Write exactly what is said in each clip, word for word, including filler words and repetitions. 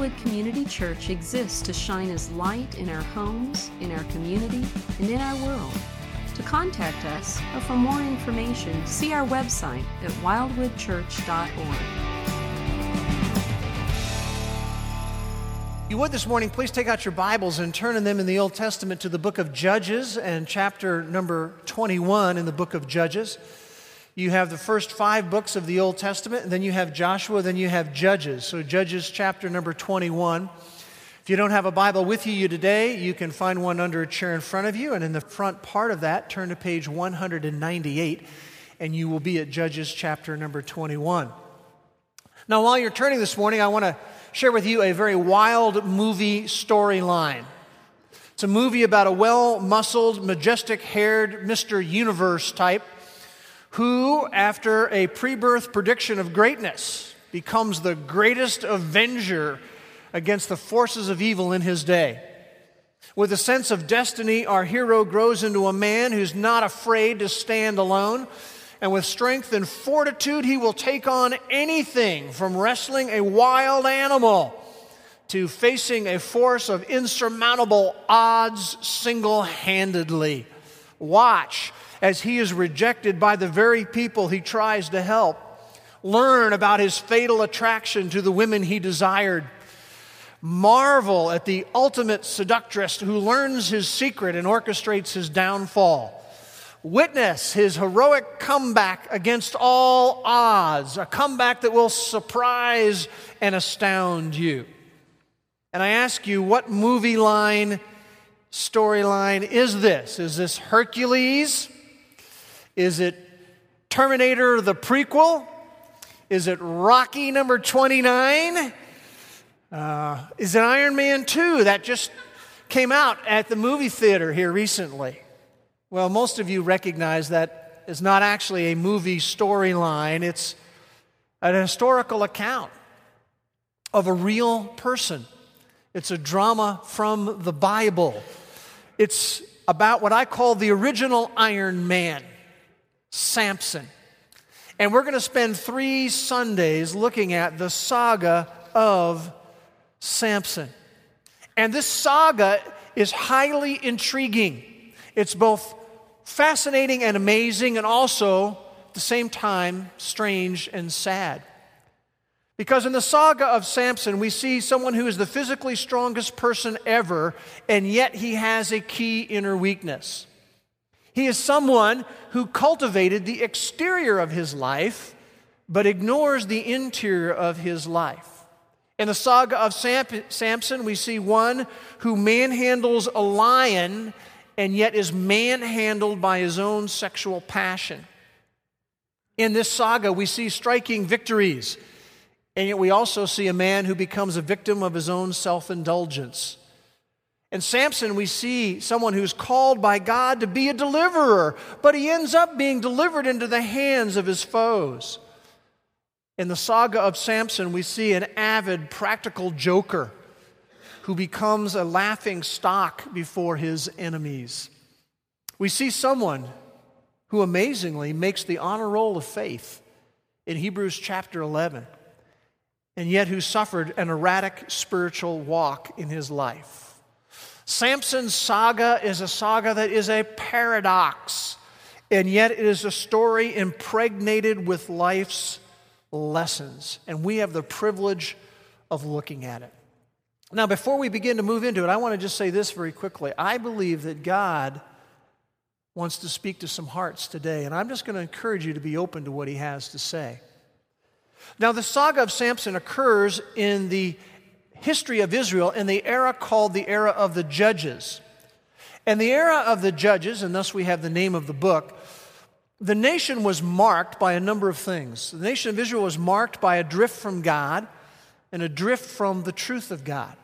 Wildwood Community Church exists to shine as light in our homes, in our community, and in our world. To contact us, or for more information, see our website at wildwood church dot org. If you would this morning, please take out your Bibles and turn in them in the Old Testament to the book of Judges and chapter number twenty-one in the book of Judges. You have the first five books of the Old Testament, and then you have Joshua, then you have Judges. So Judges chapter number twenty-one. If you don't have a Bible with you today, you can find one under a chair in front of you, and in the front part of that, turn to page one ninety-eight, and you will be at Judges chapter number twenty-one. Now, while you're turning this morning, I want to share with you a very wild movie storyline. It's a movie about a well-muscled, majestic-haired Mister Universe type who, after a pre-birth prediction of greatness, becomes the greatest avenger against the forces of evil in his day. With a sense of destiny, our hero grows into a man who's not afraid to stand alone, and with strength and fortitude, he will take on anything from wrestling a wild animal to facing a force of insurmountable odds single-handedly. Watch as he is rejected by the very people he tries to help. Learn about his fatal attraction to the women he desired. Marvel at the ultimate seductress who learns his secret and orchestrates his downfall. Witness his heroic comeback against all odds, a comeback that will surprise and astound you. And I ask you, what movie line, storyline is this? Is this Hercules? Is it Terminator the prequel? Is it Rocky number twenty-nine? Uh, is it Iron Man two that just came out at the movie theater here recently? Well, most of you recognize that it's not actually a movie storyline. It's an historical account of a real person. It's a drama from the Bible. It's about what I call the original Iron Man, Samson. And we're going to spend three Sundays looking at the saga of Samson. And this saga is highly intriguing. It's both fascinating and amazing, and also, at the same time, strange and sad. Because in the saga of Samson, we see someone who is the physically strongest person ever, and yet he has a key inner weakness. He is someone who cultivated the exterior of his life, but ignores the interior of his life. In the saga of Samson, we see one who manhandles a lion and yet is manhandled by his own sexual passion. In this saga, we see striking victories, and yet we also see a man who becomes a victim of his own self-indulgence. In Samson, we see someone who's called by God to be a deliverer, but he ends up being delivered into the hands of his foes. In the saga of Samson, we see an avid, practical joker who becomes a laughing stock before his enemies. We see someone who amazingly makes the honor roll of faith in Hebrews chapter eleven, and yet who suffered an erratic spiritual walk in his life. Samson's saga is a saga that is a paradox, and yet it is a story impregnated with life's lessons, and we have the privilege of looking at it. Now, before we begin to move into it, I want to just say this very quickly. I believe that God wants to speak to some hearts today, and I'm just going to encourage you to be open to what He has to say. Now, the saga of Samson occurs in the history of Israel in the era called the era of the Judges. And the era of the Judges, and thus we have the name of the book, the nation was marked by a number of things. The nation of Israel was marked by a drift from God and a drift from the truth of God.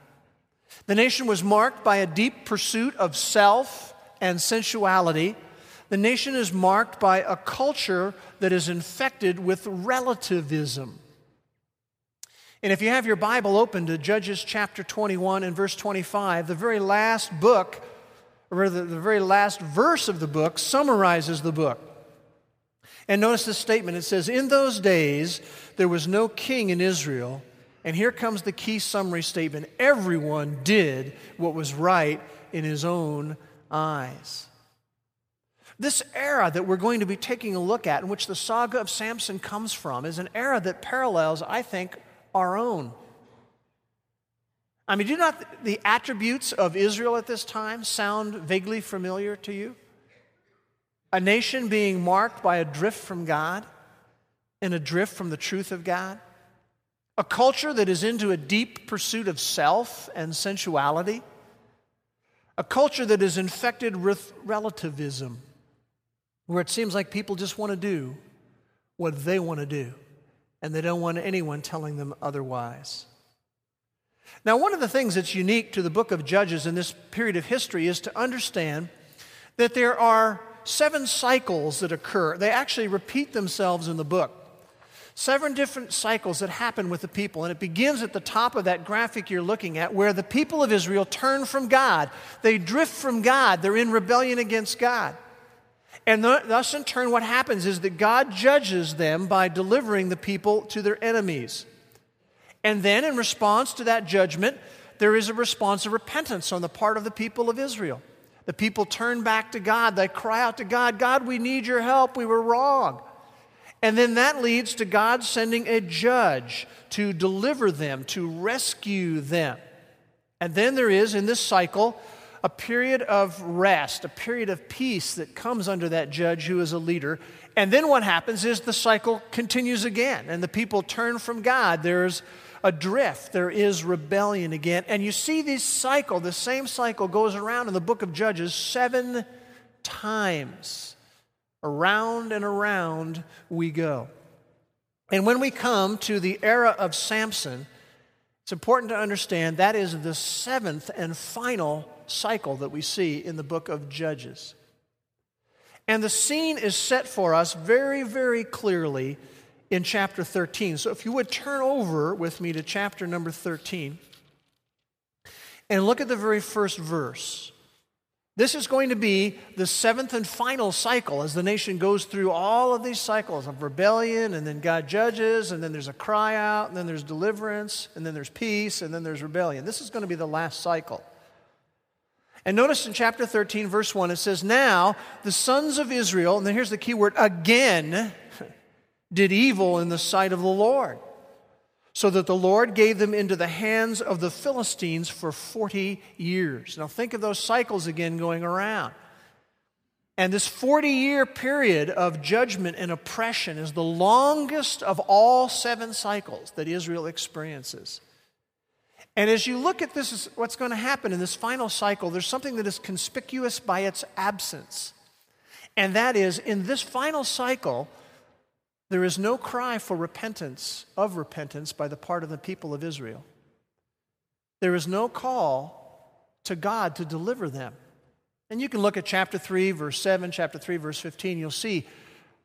The nation was marked by a deep pursuit of self and sensuality. The nation is marked by a culture that is infected with relativism. And if you have your Bible open to Judges chapter twenty-one and verse twenty-five, the very last book, or the very last verse of the book summarizes the book. And notice this statement. It says, "In those days there was no king in Israel, And here comes the key summary statement. Everyone did what was right in his own eyes. This era that we're going to be taking a look at, in which the saga of Samson comes from, is an era that parallels, I think, our own. I mean, do not the attributes of Israel at this time sound vaguely familiar to you? A nation being marked by a drift from God and a drift from the truth of God. A culture that is into a deep pursuit of self and sensuality. A culture that is infected with relativism, where it seems like people just want to do what they want to do, and they don't want anyone telling them otherwise. Now, one of the things that's unique to the book of Judges in this period of history is to understand that there are seven cycles that occur. They actually repeat themselves in the book. Seven different cycles that happen with the people, and it begins at the top of that graphic you're looking at, where the people of Israel turn from God. They drift from God. They're in rebellion against God. And thus, in turn, what happens is that God judges them by delivering the people to their enemies. And then, in response to that judgment, there is a response of repentance on the part of the people of Israel. The people turn back to God. They cry out to God, God, we need your help. We were wrong. And then that leads to God sending a judge to deliver them, to rescue them. And then there is, in this cycle, a period of rest, a period of peace that comes under that judge who is a leader. And then what happens is the cycle continues again, and the people turn from God. There's adrift, there is rebellion again. And you see this cycle, the same cycle goes around in the book of Judges seven times. Around and around we go. And when we come to the era of Samson, it's important to understand that is the seventh and final cycle that we see in the book of Judges. And the scene is set for us very, very clearly in chapter thirteen. So if you would turn over with me to chapter number thirteen and look at the very first verse. This is going to be the seventh and final cycle as the nation goes through all of these cycles of rebellion, and then God judges, and then there's a cry out, and then there's deliverance, and then there's peace, and then there's rebellion. This is going to be the last cycle. And notice in chapter thirteen, verse one, it says, now the sons of Israel, and then here's the key word, again did evil in the sight of the Lord, so that the Lord gave them into the hands of the Philistines for forty years. Now think of those cycles again going around. And this forty-year period of judgment and oppression is the longest of all seven cycles that Israel experiences. And as you look at this, is what's going to happen in this final cycle, there's something that is conspicuous by its absence. And that is, in this final cycle, there is no cry for repentance, of repentance, by the part of the people of Israel. There is no call to God to deliver them. And you can look at chapter three, verse seven, chapter three, verse fifteen. You'll see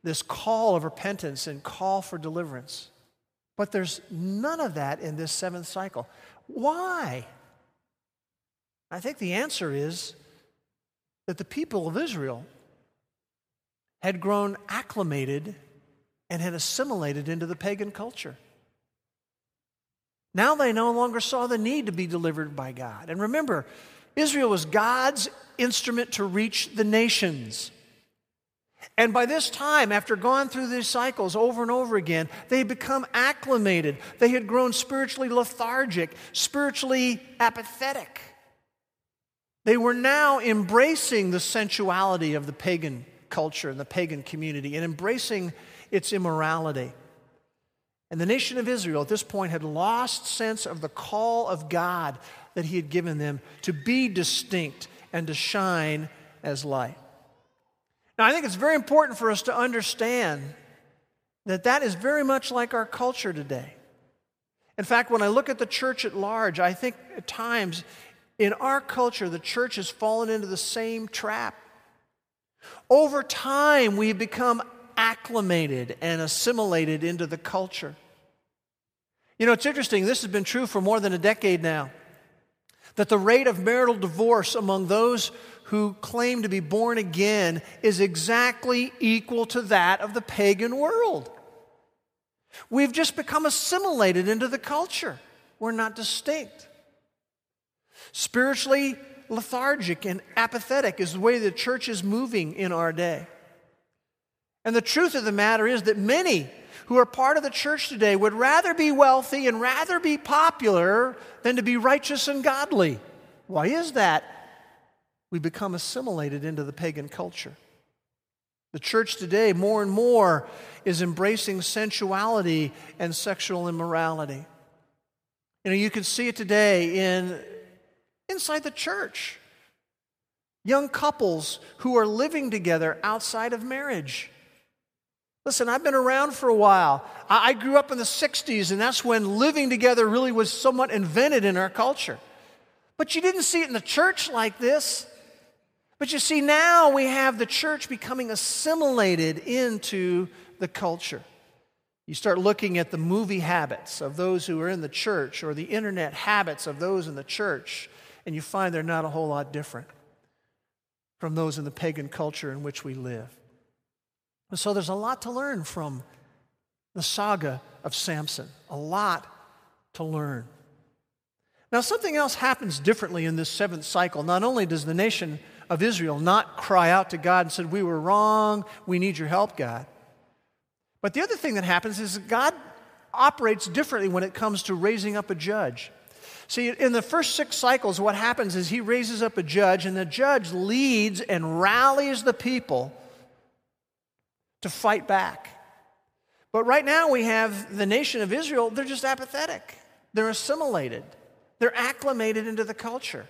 this call of repentance and call for deliverance. But there's none of that in this seventh cycle. Why? I think the answer is that the people of Israel had grown acclimated and had assimilated into the pagan culture. Now they no longer saw the need to be delivered by God. And remember, Israel was God's instrument to reach the nations. And by this time, after going through these cycles over and over again, they had become acclimated. They had grown spiritually lethargic, spiritually apathetic. They were now embracing the sensuality of the pagan culture and the pagan community and embracing its immorality. And the nation of Israel at this point had lost sense of the call of God that he had given them to be distinct and to shine as light. Now, I think it's very important for us to understand that that is very much like our culture today. In fact, when I look at the church at large, I think at times in our culture, the church has fallen into the same trap. Over time, we become acclimated and assimilated into the culture. You know, it's interesting, this has been true for more than a decade now, that the rate of marital divorce among those who claim to be born again is exactly equal to that of the pagan world. We've just become assimilated into the culture. we're not distinct. Spiritually lethargic and apathetic is the way the church is moving in our day. And the truth of the matter is that many who are part of the church today would rather be wealthy and rather be popular than to be righteous and godly. Why is that? We become assimilated into the pagan culture. The church today, more and more, is embracing sensuality and sexual immorality. You know, you can see it today in inside the church. Young couples who are living together outside of marriage. Listen, I've been around for a while. I grew up in the sixties, and that's when living together really was somewhat invented in our culture. But you didn't see it in the church like this. But you see, now we have the church becoming assimilated into the culture. You start looking at the movie habits of those who are in the church or the internet habits of those in the church, and you find they're not a whole lot different from those in the pagan culture in which we live. And so there's a lot to learn from the saga of Samson, a lot to learn. Now, something else happens differently in this seventh cycle. Not only does the nation of Israel not cry out to God and said, we were wrong, we need your help, God. But the other thing that happens is that God operates differently when it comes to raising up a judge. See, in the first six cycles, what happens is he raises up a judge, and the judge leads and rallies the people to fight back. But right now we have the nation of Israel, they're just apathetic. They're assimilated. They're acclimated into the culture.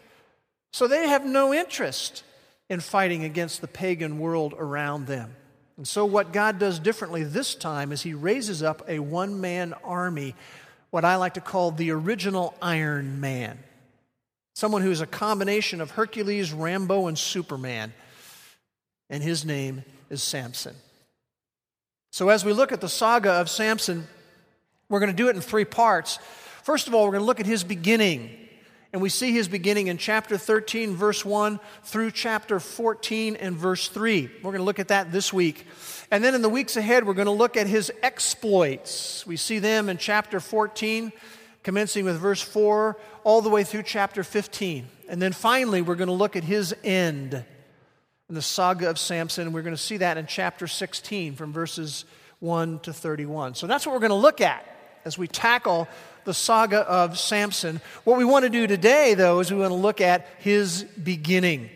So they have no interest in fighting against the pagan world around them. And so what God does differently this time is he raises up a one-man army, what I like to call the original Iron Man, someone who is a combination of Hercules, Rambo, and Superman, and his name is Samson. So as we look at the saga of Samson, we're going to do it in three parts. First of all, we're going to look at his beginning. And we see his beginning in chapter thirteen, verse one, through chapter fourteen and verse three. We're going to look at that this week. And then in the weeks ahead, we're going to look at his exploits. We see them in chapter fourteen, commencing with verse four, all the way through chapter fifteen. And then finally, we're going to look at his end. In the saga of Samson, and we're going to see that in chapter sixteen from verses one to thirty-one. So that's what we're going to look at as we tackle the saga of Samson. What we want to do today, though, is we want to look at his beginning.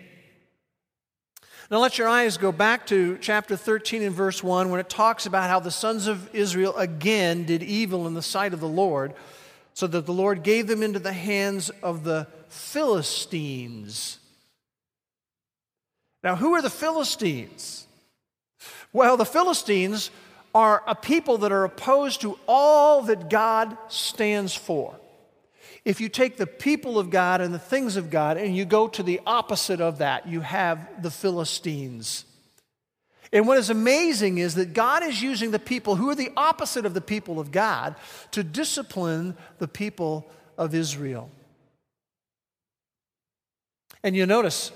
Now let your eyes go back to chapter thirteen and verse one when it talks about how the sons of Israel again did evil in the sight of the Lord, so that the Lord gave them into the hands of the Philistines. Now, who are the Philistines? Well, the Philistines are a people that are opposed to all that God stands for. If you take the people of God and the things of God and you go to the opposite of that, you have the Philistines. And what is amazing is that God is using the people who are the opposite of the people of God to discipline the people of Israel. And you notice,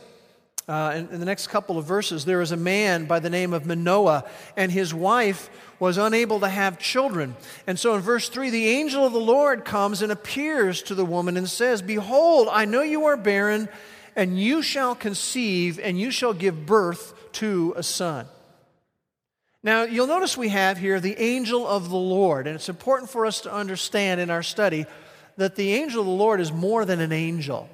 Uh, in, in the next couple of verses, there is a man by the name of Manoah, and his wife was unable to have children. And so in verse three, the angel of the Lord comes and appears to the woman and says, behold, I know you are barren, and you shall conceive, and you shall give birth to a son. Now, you'll notice we have here the angel of the Lord, and it's important for us to understand in our study that the angel of the Lord is more than an angel.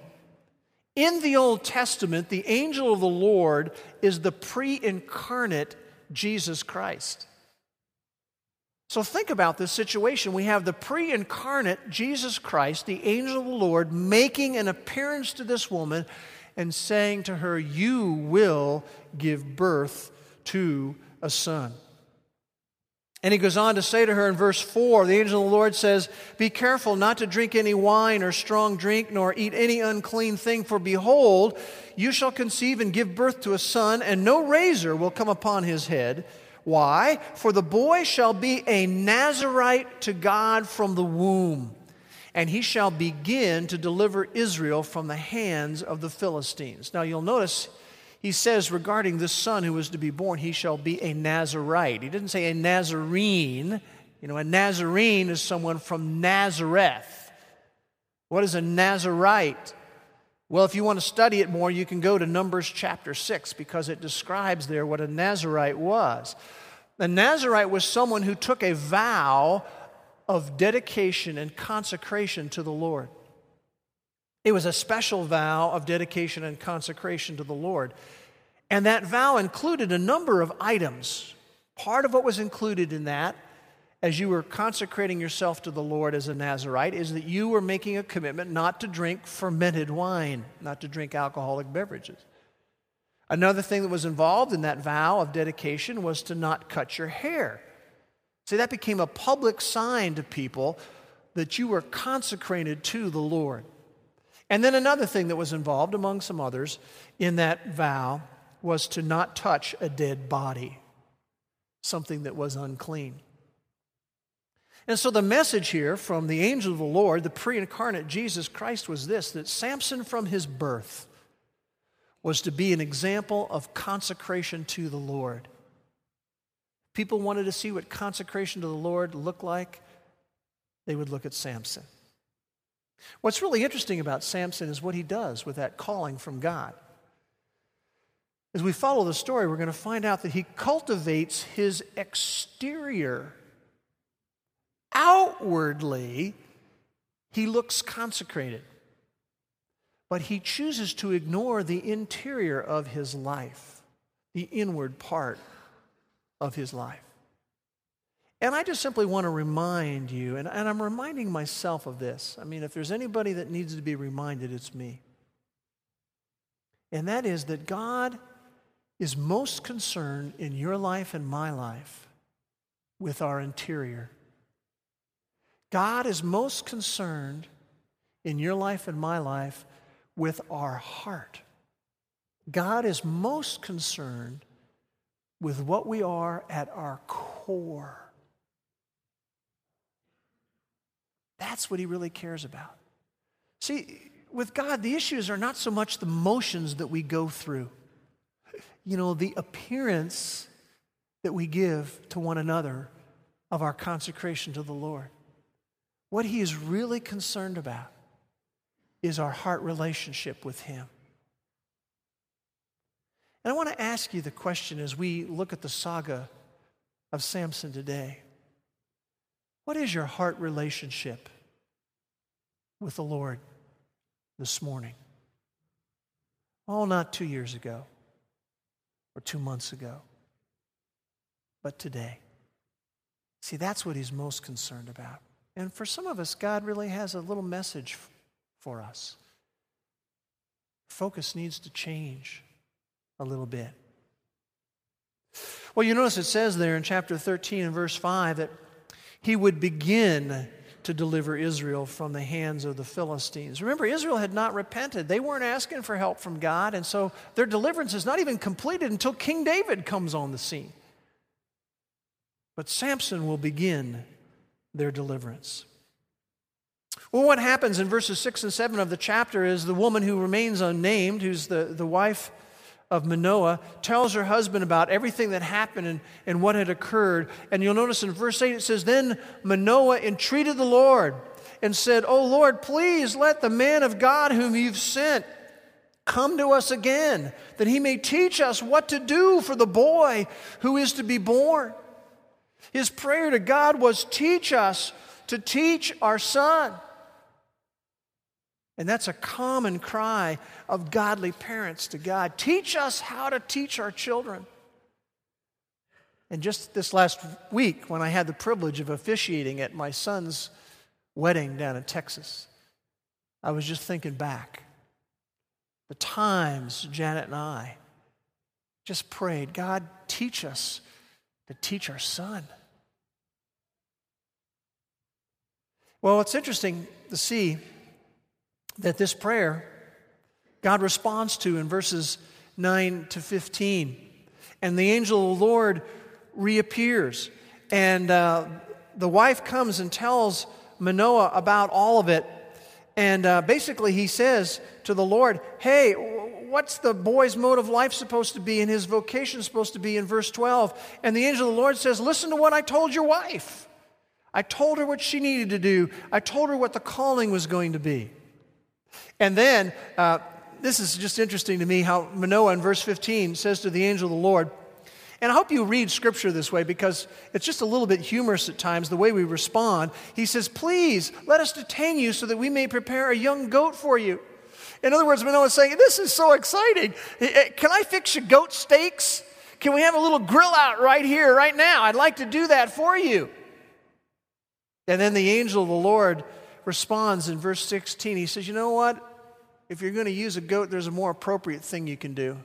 In the Old Testament, the angel of the Lord is the pre-incarnate Jesus Christ. So think about this situation. We have the pre-incarnate Jesus Christ, the angel of the Lord, making an appearance to this woman and saying to her, you will give birth to a son. And he goes on to say to her in verse four, the angel of the Lord says, be careful not to drink any wine or strong drink, nor eat any unclean thing, for behold, you shall conceive and give birth to a son, and no razor will come upon his head. Why? For the boy shall be a Nazarite to God from the womb, and he shall begin to deliver Israel from the hands of the Philistines. Now you'll notice he says regarding this son who is to be born, he shall be a Nazarite. He didn't say a Nazarene. You know, a Nazarene is someone from Nazareth. What is a Nazarite? Well, if you want to study it more, you can go to Numbers chapter six because it describes there what a Nazarite was. A Nazarite was someone who took a vow of dedication and consecration to the Lord. It was a special vow of dedication and consecration to the Lord. And that vow included a number of items. Part of what was included in that, as you were consecrating yourself to the Lord as a Nazarite, is that you were making a commitment not to drink fermented wine, not to drink alcoholic beverages. Another thing that was involved in that vow of dedication was to not cut your hair. See, that became a public sign to people that you were consecrated to the Lord. And then another thing that was involved, among some others, in that vow was to not touch a dead body, something that was unclean. And so the message here from the angel of the Lord, the pre-incarnate Jesus Christ, was this, that Samson from his birth was to be an example of consecration to the Lord. People wanted to see what consecration to the Lord looked like. They would look at Samson. What's really interesting about Samson is what he does with that calling from God. As we follow the story, we're going to find out that he cultivates his exterior. Outwardly, he looks consecrated, but he chooses to ignore the interior of his life, the inward part of his life. And I just simply want to remind you, and, and I'm reminding myself of this. I mean, if there's anybody that needs to be reminded, it's me. And that is that God is most concerned in your life and my life with our interior. God is most concerned in your life and my life with our heart. God is most concerned with what we are at our core. That's what he really cares about. See, with God, the issues are not so much the motions that we go through. You know, the appearance that we give to one another of our consecration to the Lord. What he is really concerned about is our heart relationship with him. And I want to ask you the question as we look at the saga of Samson today. What is your heart relationship with the Lord this morning? Oh, not two years ago or two months ago, but today. See, that's what he's most concerned about. And for some of us, God really has a little message for us. Focus needs to change a little bit. Well, you notice it says there in chapter thirteen and verse five that he would begin to deliver Israel from the hands of the Philistines. Remember, Israel had not repented. They weren't asking for help from God, and so their deliverance is not even completed until King David comes on the scene. But Samson will begin their deliverance. Well, what happens in verses six and seven of the chapter is the woman who remains unnamed, who's the, the wife of Manoah, tells her husband about everything that happened and, and what had occurred. And you'll notice in verse eight it says, "Then Manoah entreated the Lord and said, 'O Lord, please let the man of God whom you've sent come to us again, that he may teach us what to do for the boy who is to be born.'" His prayer to God was, "Teach us to teach our son." And that's a common cry of godly parents to God. Teach us how to teach our children. And just this last week, when I had the privilege of officiating at my son's wedding down in Texas, I was just thinking back. The times Janet and I just prayed, "God, teach us to teach our son." Well, it's interesting to see that this prayer, God responds to in verses nine to fifteen. And the angel of the Lord reappears. And uh, the wife comes and tells Manoah about all of it. And uh, basically he says to the Lord, "Hey, what's the boy's mode of life supposed to be and his vocation supposed to be?" in verse twelve. And the angel of the Lord says, "Listen to what I told your wife. I told her what she needed to do. I told her what the calling was going to be." And then, uh, this is just interesting to me how Manoah in verse fifteen says to the angel of the Lord, and I hope you read Scripture this way because it's just a little bit humorous at times, the way we respond. He says, please, let us detain you so that we may prepare a young goat for you. In other words, Manoah's saying, this is so exciting. Can I fix your goat steaks? Can we have a little grill out right here, right now? I'd like to do that for you. And then the angel of the Lord responds in verse sixteen. He says, you know what? If you're going to use a goat, there's a more appropriate thing you can do.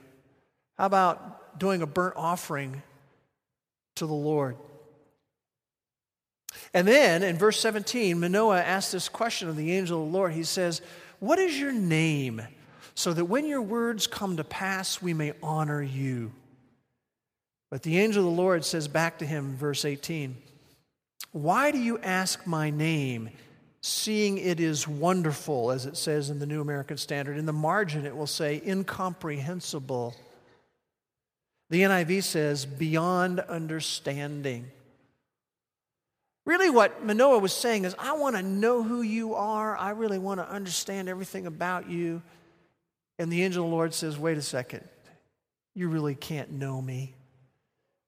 How about doing a burnt offering to the Lord? And then in verse seventeen, Manoah asks this question of the angel of the Lord. He says, what is your name, so that when your words come to pass, we may honor you? But the angel of the Lord says back to him, verse eighteen, why do you ask my name, seeing it is wonderful, as it says in the New American Standard? In the margin, it will say incomprehensible. The N I V says beyond understanding. Really what Manoah was saying is, I want to know who you are. I really want to understand everything about you. And the angel of the Lord says, wait a second. You really can't know me.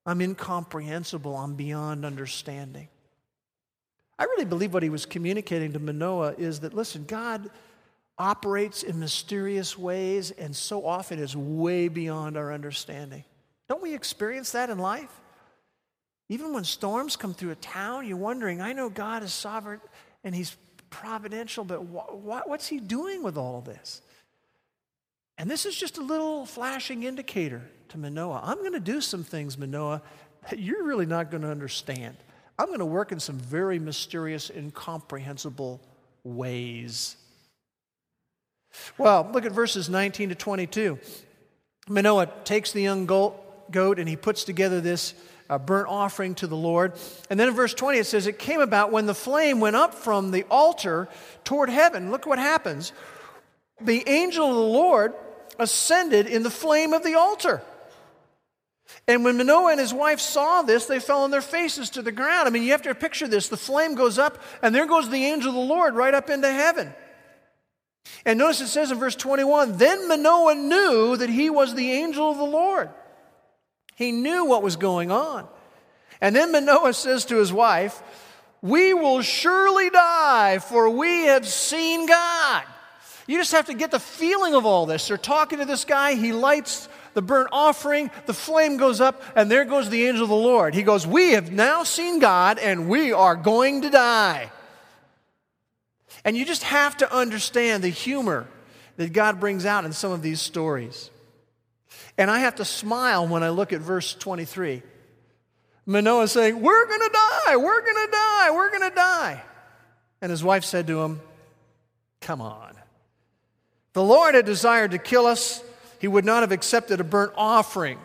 I'm incomprehensible. I'm beyond understanding. I really believe what he was communicating to Manoah is that, listen, God operates in mysterious ways and so often is way beyond our understanding. Don't we experience that in life? Even when storms come through a town, you're wondering, I know God is sovereign and he's providential, but wh- what's he doing with all of this? And this is just a little flashing indicator to Manoah. I'm going to do some things, Manoah, that you're really not going to understand. I'm going to work in some very mysterious, incomprehensible ways. Well, look at verses nineteen to twenty-two. Manoah takes the young goat and he puts together this a burnt offering to the Lord. And then in verse twenty it says, it came about when the flame went up from the altar toward heaven. Look what happens. The angel of the Lord ascended in the flame of the altar. And when Manoah and his wife saw this, they fell on their faces to the ground. I mean, you have to picture this. The flame goes up, and there goes the angel of the Lord right up into heaven. And notice it says in verse twenty-one, then Manoah knew that he was the angel of the Lord. He knew what was going on. And then Manoah says to his wife, we will surely die, for we have seen God. You just have to get the feeling of all this. They're talking to this guy. He lights the burnt offering. The flame goes up, and there goes the angel of the Lord. He goes, we have now seen God, and we are going to die. And you just have to understand the humor that God brings out in some of these stories. And I have to smile when I look at verse twenty-three. Manoah saying, we're going to die, we're going to die, we're going to die. And his wife said to him, come on. The Lord had desired to kill us. He would not have accepted a burnt offering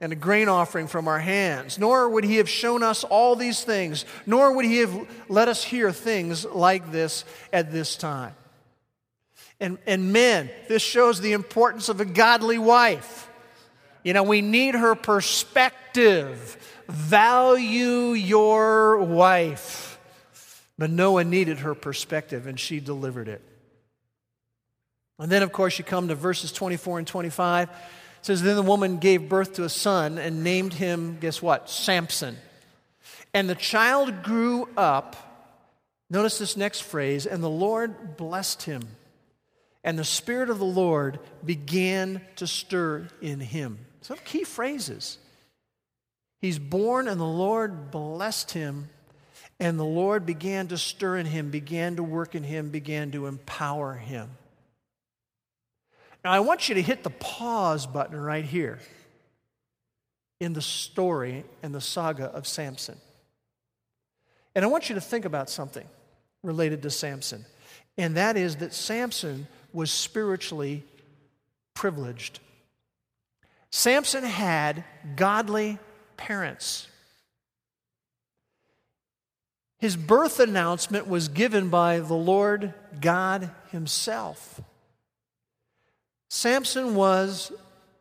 and a grain offering from our hands, nor would he have shown us all these things, nor would he have let us hear things like this at this time. And, and men, this shows the importance of a godly wife. You know, we need her perspective. Value your wife. Manoah needed her perspective, and she delivered it. And then, of course, you come to verses twenty-four and twenty-five. It says, then the woman gave birth to a son and named him, guess what, Samson. And the child grew up. Notice this next phrase, and the Lord blessed him. And the Spirit of the Lord began to stir in him. Some key phrases. He's born and the Lord blessed him, and the Lord began to stir in him, began to work in him, began to empower him. Now I want you to hit the pause button right here in the story and the saga of Samson. And I want you to think about something related to Samson, and that is that Samson was spiritually privileged. Samson had godly parents. His birth announcement was given by the Lord God himself. Samson was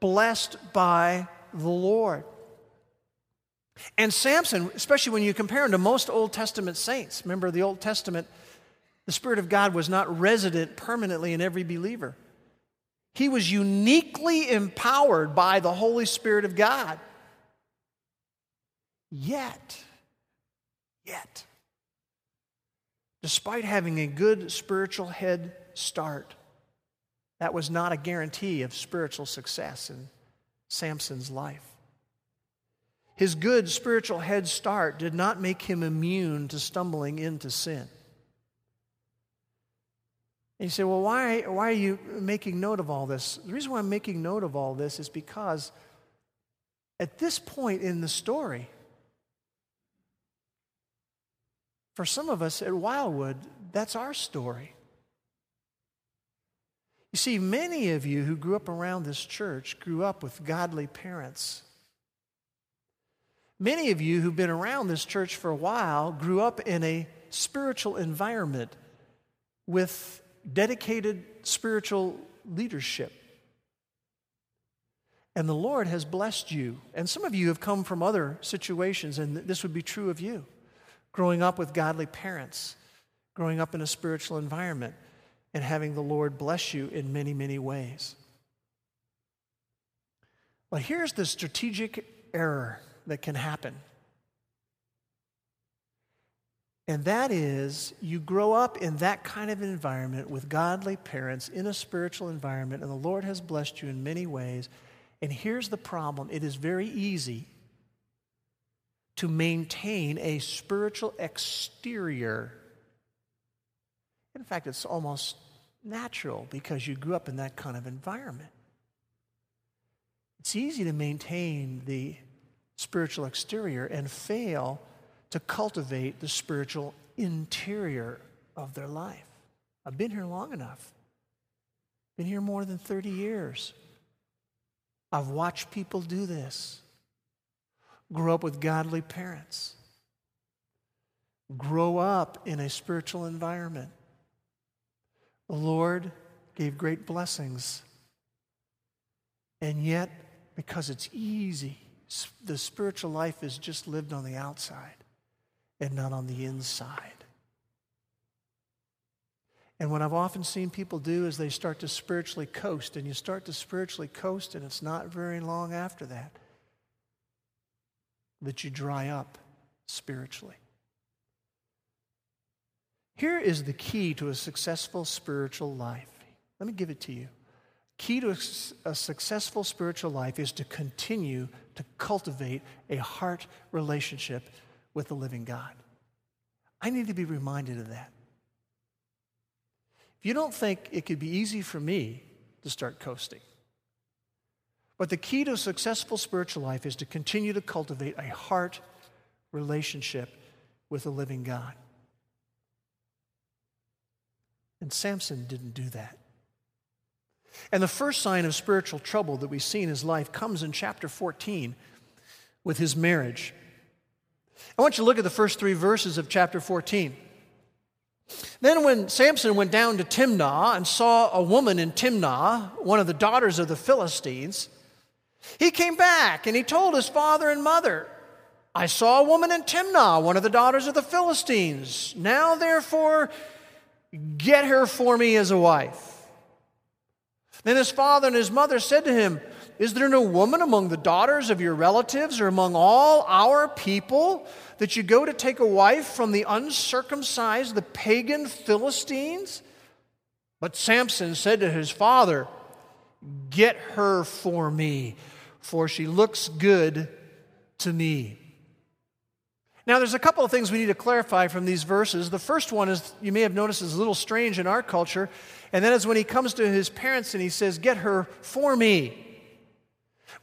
blessed by the Lord. And Samson, especially when you compare him to most Old Testament saints, remember the Old Testament The Spirit of God was not resident permanently in every believer. He was uniquely empowered by the Holy Spirit of God. Yet, yet, despite having a good spiritual head start, that was not a guarantee of spiritual success in Samson's life. His good spiritual head start did not make him immune to stumbling into sin. And you say, well, why, why are you making note of all this? The reason why I'm making note of all this is because at this point in the story, for some of us at Wildwood, that's our story. You see, many of you who grew up around this church grew up with godly parents. Many of you who've been around this church for a while grew up in a spiritual environment with dedicated spiritual leadership. And the Lord has blessed you. And some of you have come from other situations, and this would be true of you. Growing up with godly parents, growing up in a spiritual environment, and having the Lord bless you in many, many ways. But here's the strategic error that can happen. And that is, you grow up in that kind of environment with godly parents in a spiritual environment, and the Lord has blessed you in many ways. And here's the problem. It is very easy to maintain a spiritual exterior. In fact, it's almost natural because you grew up in that kind of environment. It's easy to maintain the spiritual exterior and fail to cultivate the spiritual interior of their life. I've been here long enough. Been here more than thirty years. I've watched people do this. Grow up with godly parents. Grow up in a spiritual environment. The Lord gave great blessings. And yet, because it's easy, the spiritual life is just lived on the outside and not on the inside. And what I've often seen people do is they start to spiritually coast, and you start to spiritually coast, and it's not very long after that that you dry up spiritually. Here is the key to a successful spiritual life. Let me give it to you. Key to a successful spiritual life is to continue to cultivate a heart relationship with the living God. I need to be reminded of that. If you don't think it could be easy for me to start coasting, but the key to a successful spiritual life is to continue to cultivate a heart relationship with the living God. And Samson didn't do that. And the first sign of spiritual trouble that we see in his life comes in chapter fourteen with his marriage. I want you to look at the first three verses of chapter fourteen. Then when Samson went down to Timnah and saw a woman in Timnah, one of the daughters of the Philistines, he came back and he told his father and mother, "I saw a woman in Timnah, one of the daughters of the Philistines. Now therefore, get her for me as a wife." Then his father and his mother said to him, "Is there no woman among the daughters of your relatives or among all our people that you go to take a wife from the uncircumcised, the pagan Philistines?" But Samson said to his father, "Get her for me, for she looks good to me." Now, there's a couple of things we need to clarify from these verses. The first one is, you may have noticed, is a little strange in our culture, and that is when he comes to his parents and he says, "Get her for me."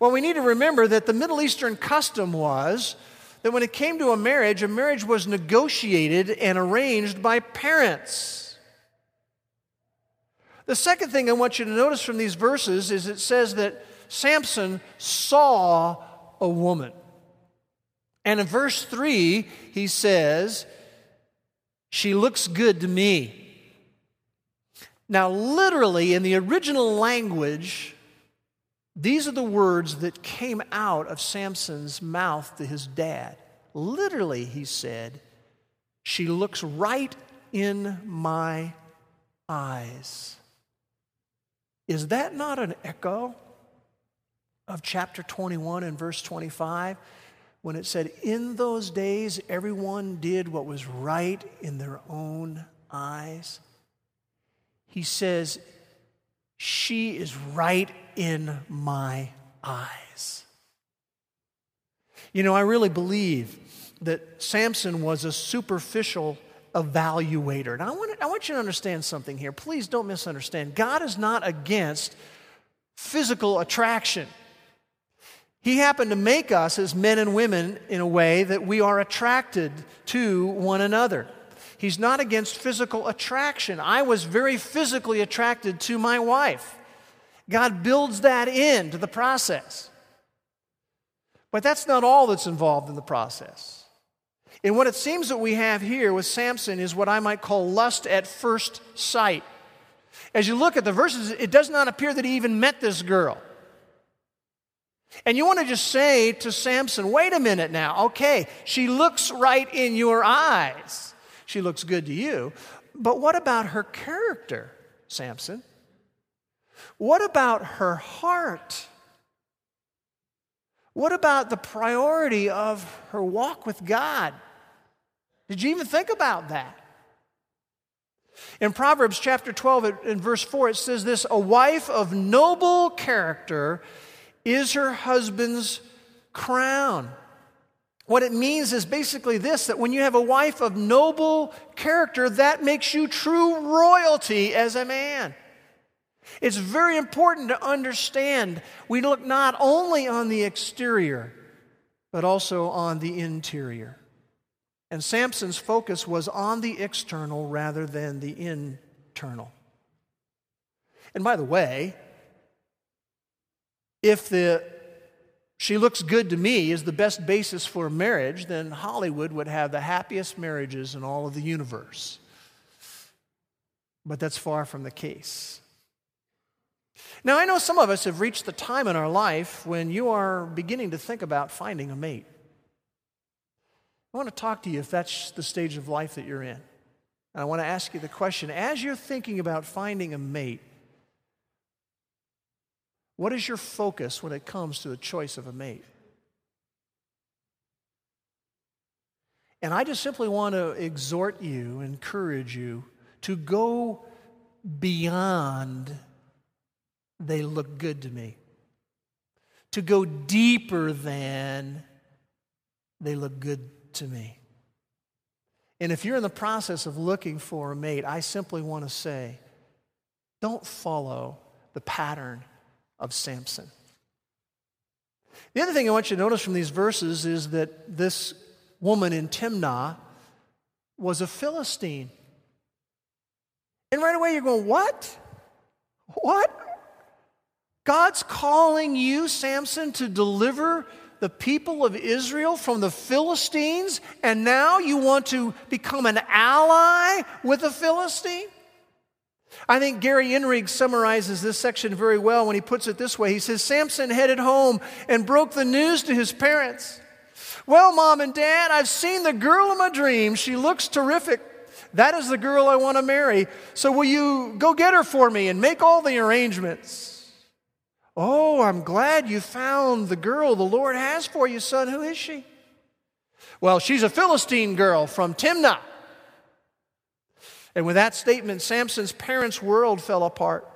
Well, we need to remember that the Middle Eastern custom was that when it came to a marriage, a marriage was negotiated and arranged by parents. The second thing I want you to notice from these verses is it says that Samson saw a woman. And in verse three, he says, "She looks good to me." Now, literally, in the original language, these are the words that came out of Samson's mouth to his dad. Literally, he said, "She looks right in my eyes. Is that not an echo of chapter twenty-one and verse twenty-five, when it said, in those days everyone did what was right in their own eyes? He says, she is right in my eyes. You know, I really believe that Samson was a superficial evaluator. And I want, I want you to understand something here. Please don't misunderstand. God is not against physical attraction. He happened to make us as men and women in a way that we are attracted to one another. He's not against physical attraction. I was very physically attracted to my wife. God builds that into the process. But that's not all that's involved in the process. And what it seems that we have here with Samson is what I might call lust at first sight. As you look at the verses, it does not appear that he even met this girl. And you want to just say to Samson, wait a minute now, okay, she looks right in your eyes. She looks good to you. But what about her character, Samson? What about her heart? What about the priority of her walk with God? Did you even think about that? In Proverbs chapter twelve, in verse four, it says this, a wife of noble character is her husband's crown. What it means is basically this, that when you have a wife of noble character, that makes you true royalty as a man. It's very important to understand we look not only on the exterior, but also on the interior. And Samson's focus was on the external rather than the internal. And by the way, if the she looks good to me is the best basis for marriage, then Hollywood would have the happiest marriages in all of the universe. But that's far from the case. Now, I know some of us have reached the time in our life when you are beginning to think about finding a mate. I want to talk to you if that's the stage of life that you're in. And I want to ask you the question, as you're thinking about finding a mate, what is your focus when it comes to the choice of a mate? And I just simply want to exhort you, encourage you to go beyond they look good to me, to go deeper than they look good to me. And if you're in the process of looking for a mate, I simply want to say, don't follow the pattern of Samson. The other thing I want you to notice from these verses is that this woman in Timnah was a Philistine. And right away you're going, what? What? God's calling you, Samson, to deliver the people of Israel from the Philistines, and now you want to become an ally with a Philistine? I think Gary Inrig summarizes this section very well when he puts it this way. He says, Samson headed home and broke the news to his parents. Well, Mom and Dad, I've seen the girl in my dreams. She looks terrific. That is the girl I want to marry. So will you go get her for me and make all the arrangements? Oh, I'm glad you found the girl the Lord has for you, son. Who is she? Well, she's a Philistine girl from Timnah. And with that statement, Samson's parents' world fell apart.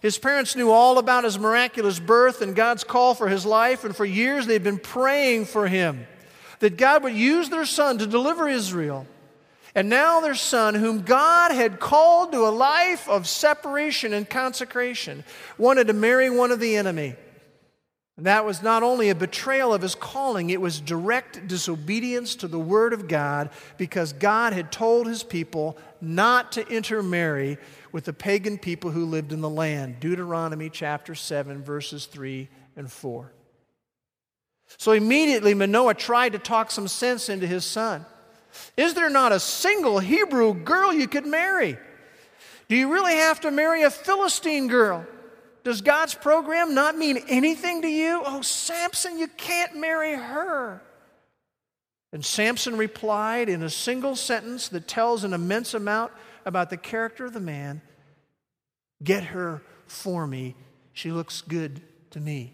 His parents knew all about his miraculous birth and God's call for his life, and for years they'd been praying for him, that God would use their son to deliver Israel. And now their son, whom God had called to a life of separation and consecration, wanted to marry one of the enemy. And that was not only a betrayal of his calling, it was direct disobedience to the word of God, because God had told his people not to intermarry with the pagan people who lived in the land. Deuteronomy chapter seven, verses three and four. So immediately Manoah tried to talk some sense into his son. Is there not a single Hebrew girl you could marry? Do you really have to marry a Philistine girl? Does God's program not mean anything to you? Oh, Samson, you can't marry her. And Samson replied in a single sentence that tells an immense amount about the character of the man, "Get her for me. She looks good to me.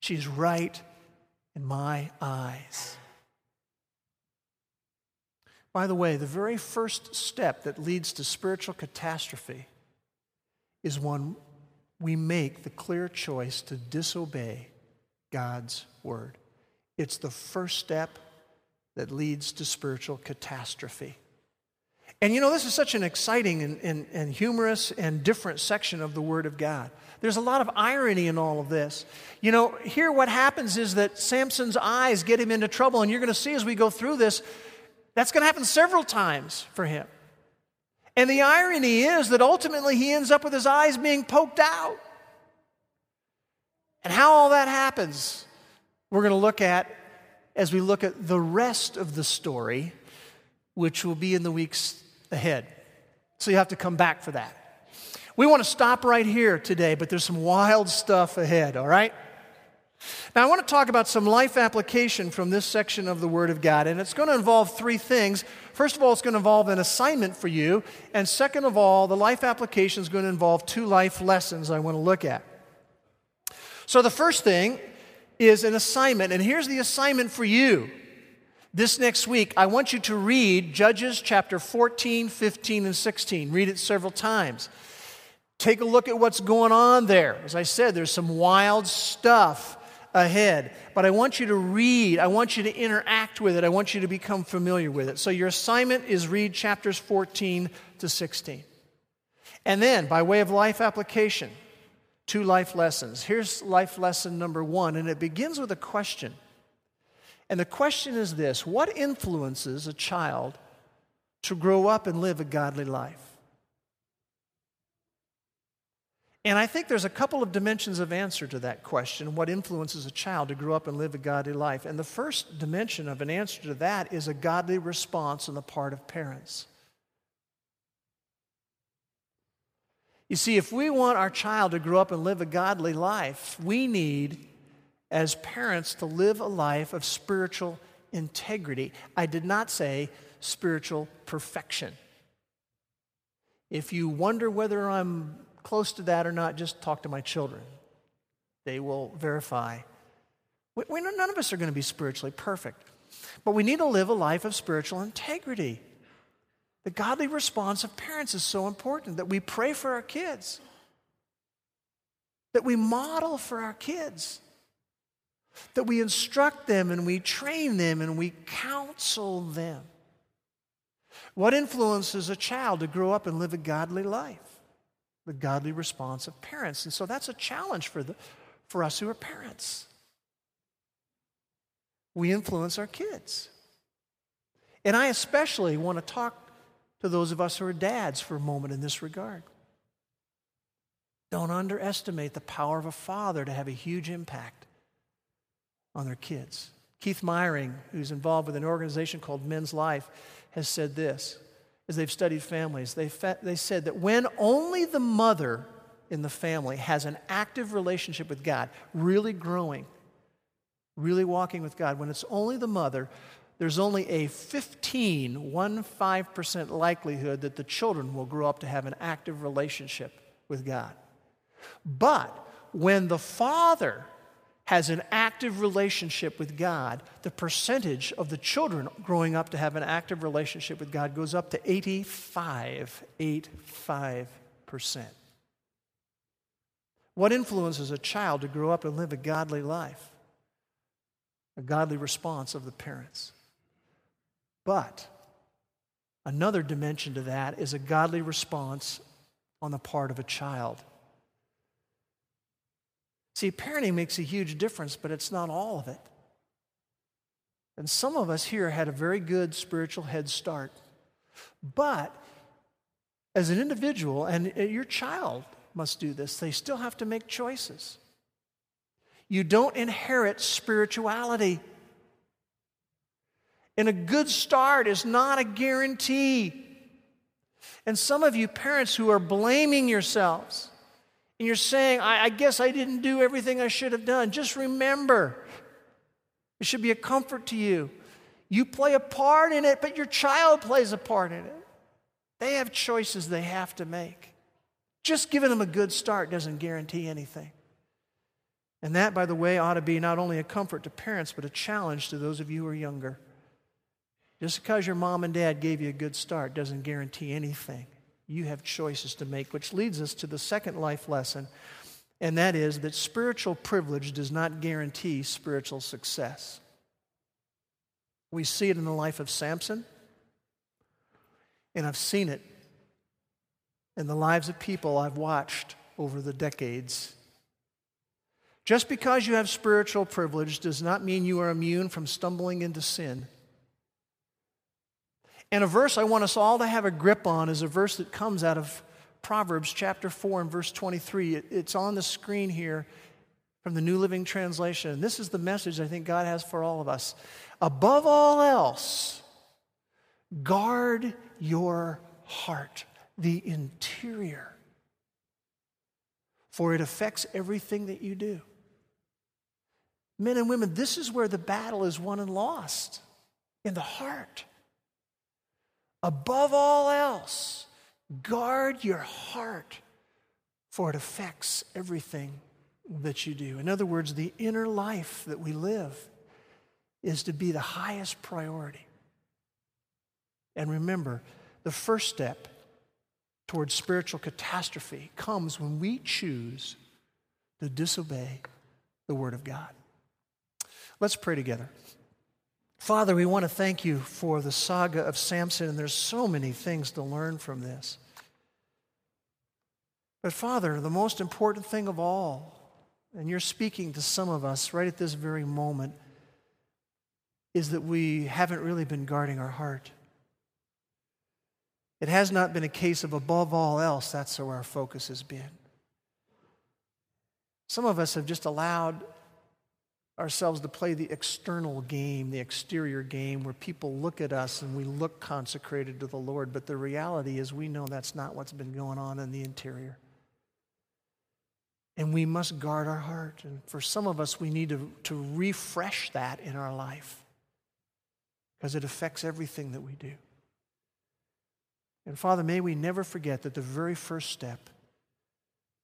She's right in my eyes." By the way, the very first step that leads to spiritual catastrophe is when we make the clear choice to disobey God's word. It's the first step that leads to spiritual catastrophe. And you know, this is such an exciting and, and, and humorous and different section of the Word of God. There's a lot of irony in all of this. You know, here what happens is that Samson's eyes get him into trouble, and you're going to see as we go through this, that's going to happen several times for him. And the irony is that ultimately he ends up with his eyes being poked out. And how all that happens, we're going to look at as we look at the rest of the story, which will be in the weeks ahead. So you have to come back for that. We want to stop right here today, but there's some wild stuff ahead, all right? Now, I want to talk about some life application from this section of the Word of God, and it's going to involve three things. First of all, it's going to involve an assignment for you, and second of all, the life application is going to involve two life lessons I want to look at. So the first thing is an assignment, and here's the assignment for you. This next week, I want you to read Judges chapter fourteen, fifteen, and sixteen. Read it several times. Take a look at what's going on there. As I said, there's some wild stuff ahead. But I want you to read. I want you to interact with it. I want you to become familiar with it. So your assignment is read chapters fourteen to sixteen. And then, by way of life application, two life lessons. Here's life lesson number one, and it begins with a question. And the question is this: what influences a child to grow up and live a godly life? And I think there's a couple of dimensions of answer to that question, what influences a child to grow up and live a godly life. And the first dimension of an answer to that is a godly response on the part of parents. You see, if we want our child to grow up and live a godly life, we need, as parents, to live a life of spiritual integrity. I did not say spiritual perfection. If you wonder whether I'm close to that or not, just talk to my children. They will verify. We, we, none of us are going to be spiritually perfect, but we need to live a life of spiritual integrity. The godly response of parents is so important, that we pray for our kids, that we model for our kids, that we instruct them and we train them and we counsel them. What influences a child to grow up and live a godly life? The godly response of parents. And so that's a challenge for the, for us who are parents. We influence our kids. And I especially want to talk to those of us who are dads for a moment in this regard. Don't underestimate the power of a father to have a huge impact on their kids. Keith Myring, who's involved with an organization called Men's Life, has said this as they've studied families. They fe- they said that when only the mother in the family has an active relationship with God, really growing, really walking with God, when it's only the mother, there's only a fifteen, fifteen percent likelihood that the children will grow up to have an active relationship with God. But when the father has an active relationship with God, the percentage of the children growing up to have an active relationship with God goes up to eighty-five, eighty-five percent. What influences a child to grow up and live a godly life? A godly response of the parents. But another dimension to that is a godly response on the part of a child. See, parenting makes a huge difference, but it's not all of it. And some of us here had a very good spiritual head start. But as an individual, and your child must do this, they still have to make choices. You don't inherit spirituality. And a good start is not a guarantee. And some of you parents who are blaming yourselves, and you're saying, I, I guess I didn't do everything I should have done. Just remember, it should be a comfort to you You play a part in it, but your child plays a part in it. They have choices they have to make. Just giving them a good start doesn't guarantee anything. And that, by the way, ought to be not only a comfort to parents, but a challenge to those of you who are younger. Just because your mom and dad gave you a good start doesn't guarantee anything. You have choices to make, which leads us to the second life lesson, and that is that spiritual privilege does not guarantee spiritual success. We see it in the life of Samson, and I've seen it in the lives of people I've watched over the decades. Just because you have spiritual privilege does not mean you are immune from stumbling into sin. And a verse I want us all to have a grip on is a verse that comes out of Proverbs chapter four and verse twenty-three. It's on the screen here from the New Living Translation. This is the message I think God has for all of us. Above all else, guard your heart, the interior, for it affects everything that you do. Men and women, this is where the battle is won and lost, in the heart. Above all else, guard your heart, for it affects everything that you do. In other words, the inner life that we live is to be the highest priority. And remember, the first step towards spiritual catastrophe comes when we choose to disobey the Word of God. Let's pray together. Father, we want to thank you for the saga of Samson, and there's so many things to learn from this. But Father, the most important thing of all, and you're speaking to some of us right at this very moment, is that we haven't really been guarding our heart. It has not been a case of above all else, that's where our focus has been. Some of us have just allowed ourselves to play the external game, the exterior game, where people look at us and we look consecrated to the Lord, but the reality is we know that's not what's been going on in the interior. And we must guard our heart. And for some of us, we need to, to refresh that in our life because it affects everything that we do. And Father, may we never forget that the very first step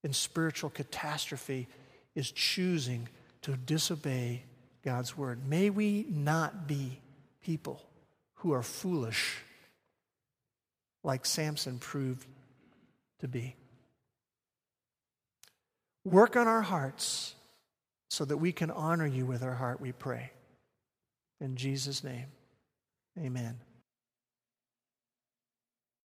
in spiritual catastrophe is choosing to disobey God's word. May we not be people who are foolish like Samson proved to be. Work on our hearts so that we can honor you with our heart, we pray. In Jesus' name, amen.